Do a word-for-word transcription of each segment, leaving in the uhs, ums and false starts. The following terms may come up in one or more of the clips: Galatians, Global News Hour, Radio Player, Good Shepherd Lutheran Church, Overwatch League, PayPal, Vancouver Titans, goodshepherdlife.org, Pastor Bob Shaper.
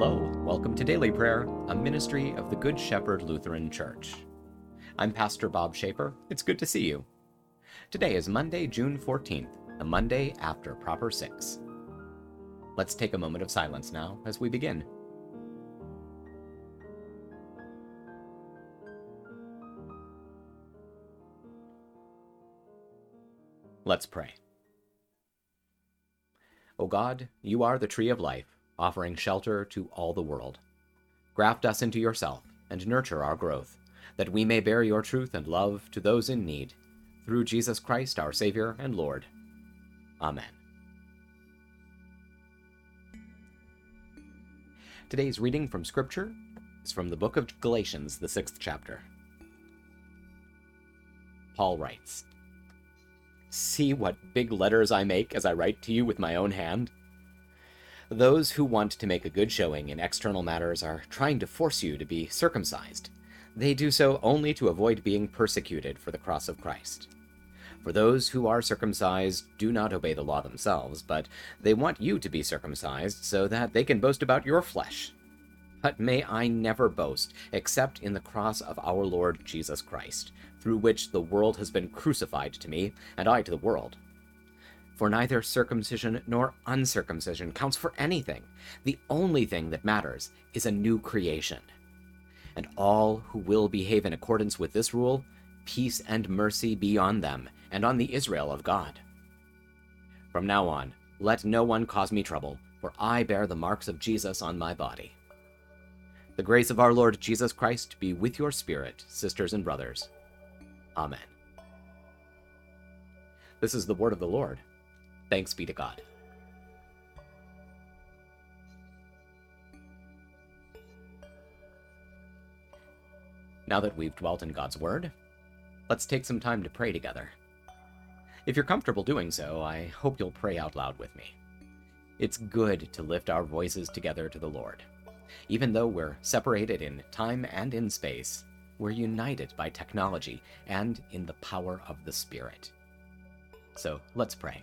Hello, welcome to Daily Prayer, a ministry of the Good Shepherd Lutheran Church. I'm Pastor Bob Shaper. It's good to see you. Today is Monday, June fourteenth, the Monday after Proper Six. Let's take a moment of silence now as we begin. Let's pray. O God, you are the tree of life, offering shelter to all the world. Graft us into yourself and nurture our growth, that we may bear your truth and love to those in need, through Jesus Christ, our Savior and Lord. Amen. Today's reading from Scripture is from the book of Galatians, the sixth chapter. Paul writes, "See what big letters I make as I write to you with my own hand? Those who want to make a good showing in external matters are trying to force you to be circumcised. They do so only to avoid being persecuted for the cross of Christ. For those who are circumcised do not obey the law themselves, but they want you to be circumcised so that they can boast about your flesh. But may I never boast except in the cross of our Lord Jesus Christ, through which the world has been crucified to me, and I to the world. For neither circumcision nor uncircumcision counts for anything. The only thing that matters is a new creation. And all who will behave in accordance with this rule, peace and mercy be on them and on the Israel of God. From now on, let no one cause me trouble, for I bear the marks of Jesus on my body. The grace of our Lord Jesus Christ be with your spirit, sisters and brothers. Amen." This is the word of the Lord. Thanks be to God. Now that we've dwelt in God's Word, let's take some time to pray together. If you're comfortable doing so, I hope you'll pray out loud with me. It's good to lift our voices together to the Lord. Even though we're separated in time and in space, we're united by technology and in the power of the Spirit. So let's pray.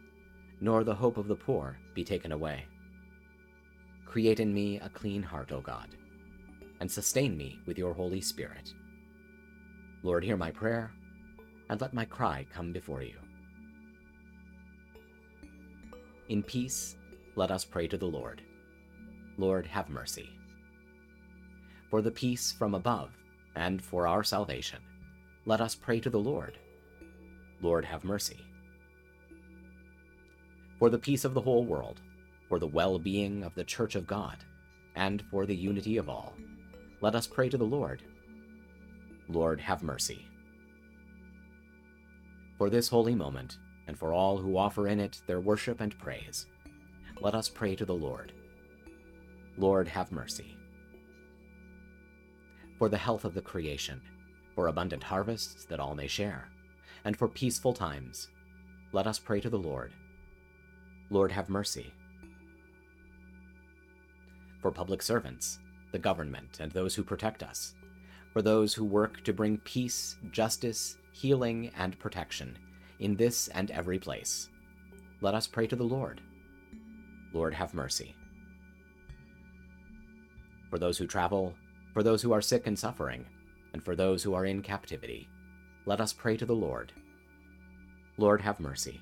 nor the hope of the poor be taken away. Create in me a clean heart, O God, and sustain me with your Holy Spirit. Lord, hear my prayer, and let my cry come before you. In peace, let us pray to the Lord. Lord, have mercy. For the peace from above, and for our salvation, let us pray to the Lord. Lord, have mercy. For the peace of the whole world, for the well-being of the Church of God, and for the unity of all. Let us pray to the Lord. Lord, have mercy. For this holy moment, and for all who offer in it their worship and praise, let us pray to the Lord. Lord, have mercy. For the health of the creation, for abundant harvests that all may share, and for peaceful times, let us pray to the Lord. Lord, have mercy. For public servants, the government, and those who protect us, for those who work to bring peace, justice, healing, and protection in this and every place, let us pray to the Lord. Lord, have mercy. For those who travel, for those who are sick and suffering, and for those who are in captivity, let us pray to the Lord. Lord, have mercy.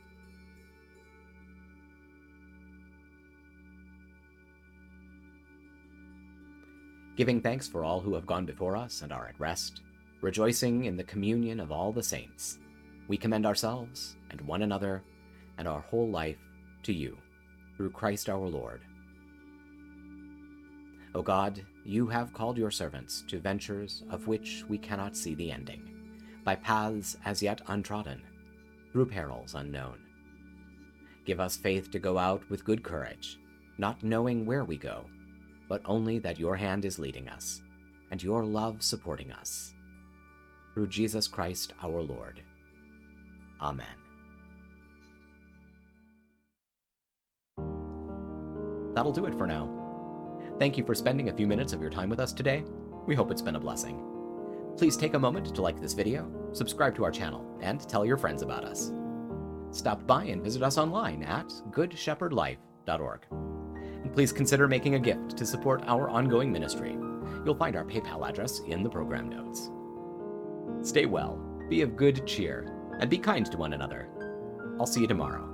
Giving thanks for all who have gone before us and are at rest, rejoicing in the communion of all the saints, we commend ourselves and one another and our whole life to you, through Christ our Lord. O God, you have called your servants to ventures of which we cannot see the ending, by paths as yet untrodden, through perils unknown. Give us faith to go out with good courage, not knowing where we go, but only that your hand is leading us, and your love supporting us. Through Jesus Christ our Lord. Amen. That'll do it for now. Thank you for spending a few minutes of your time with us today. We hope it's been a blessing. Please take a moment to like this video, subscribe to our channel, and tell your friends about us. Stop by and visit us online at good shepherd life dot org. And please consider making a gift to support our ongoing ministry. You'll find our PayPal address in the program notes. Stay well, be of good cheer, and be kind to one another. I'll see you tomorrow.